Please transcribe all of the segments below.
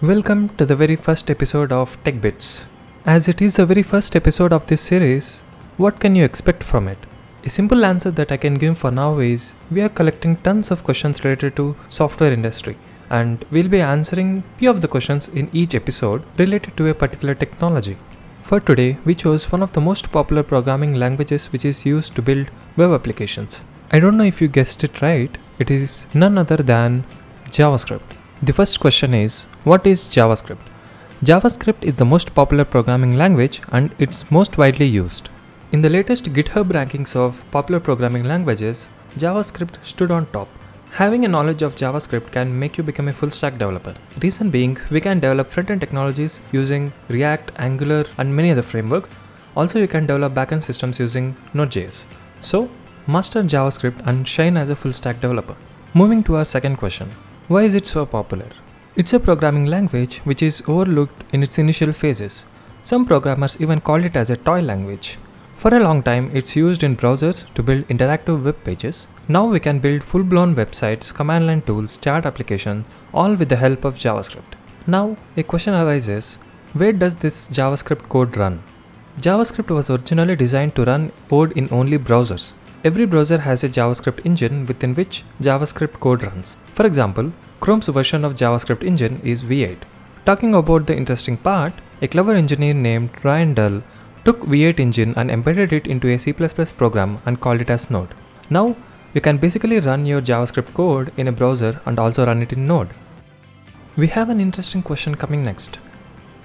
Welcome to the very first episode of TechBits. As it is the very first episode of this series, what can you expect from it? A simple answer that I can give for now is, we are collecting tons of questions related to software industry, and we'll be answering few of the questions in each episode related to a particular technology. For today, we chose one of the most popular programming languages which is used to build web applications. I don't know if you guessed it right, it is none other than JavaScript. The first question is, what is JavaScript? JavaScript is the most popular programming language and it's most widely used. In the latest GitHub rankings of popular programming languages, JavaScript stood on top. Having a knowledge of JavaScript can make you become a full stack developer. Reason being, we can develop front-end technologies using React, Angular and many other frameworks. Also, you can develop backend systems using Node.js. So, master JavaScript and shine as a full stack developer. Moving to our second question. Why is it so popular? It's a programming language which is overlooked in its initial phases. Some programmers even call it as a toy language. For a long time, it's used in browsers to build interactive web pages. Now we can build full-blown websites, command line tools, chat applications, all with the help of JavaScript. Now, a question arises, where does this JavaScript code run? JavaScript was originally designed to run code in only browsers. Every browser has a JavaScript engine within which JavaScript code runs. For example, Chrome's version of JavaScript engine is V8. Talking about the interesting part, a clever engineer named Ryan Dahl took V8 engine and embedded it into a C++ program and called it as Node. Now, you can basically run your JavaScript code in a browser and also run it in Node. We have an interesting question coming next.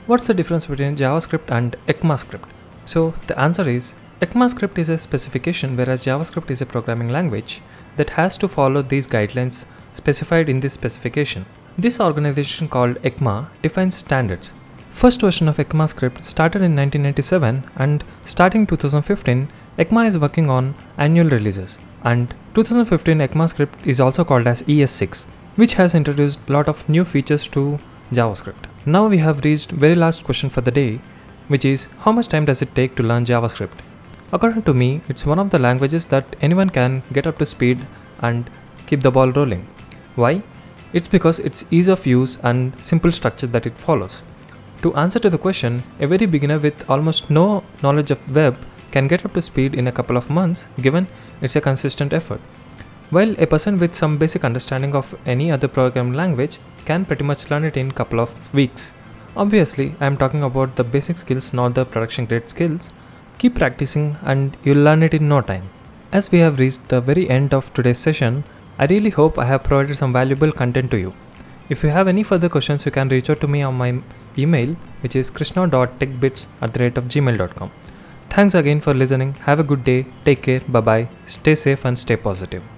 What's the difference between JavaScript and ECMAScript? So, the answer is, ECMAScript is a specification, whereas JavaScript is a programming language that has to follow these guidelines specified in this specification. This organization called ECMA defines standards. First version of ECMAScript started in 1997, and starting 2015, ECMA is working on annual releases. And 2015 ECMAScript is also called as ES6, which has introduced a lot of new features to JavaScript. Now we have reached very last question for the day, which is how much time does it take to learn JavaScript? According to me, it's one of the languages that anyone can get up to speed and keep the ball rolling. Why? It's because it's ease of use and simple structure that it follows. To answer to the question, a very beginner with almost no knowledge of web can get up to speed in a couple of months, given it's a consistent effort. While a person with some basic understanding of any other programming language can pretty much learn it in a couple of weeks. Obviously, I'm talking about the basic skills, not the production grade skills. Keep practicing and you'll learn it in no time. As we have reached the very end of today's session, I really hope I have provided some valuable content to you. If you have any further questions, you can reach out to me on my email, which is krishna.techbits@gmail.com. Thanks again for listening. Have a good day. Take care. Bye-bye. Stay safe and stay positive.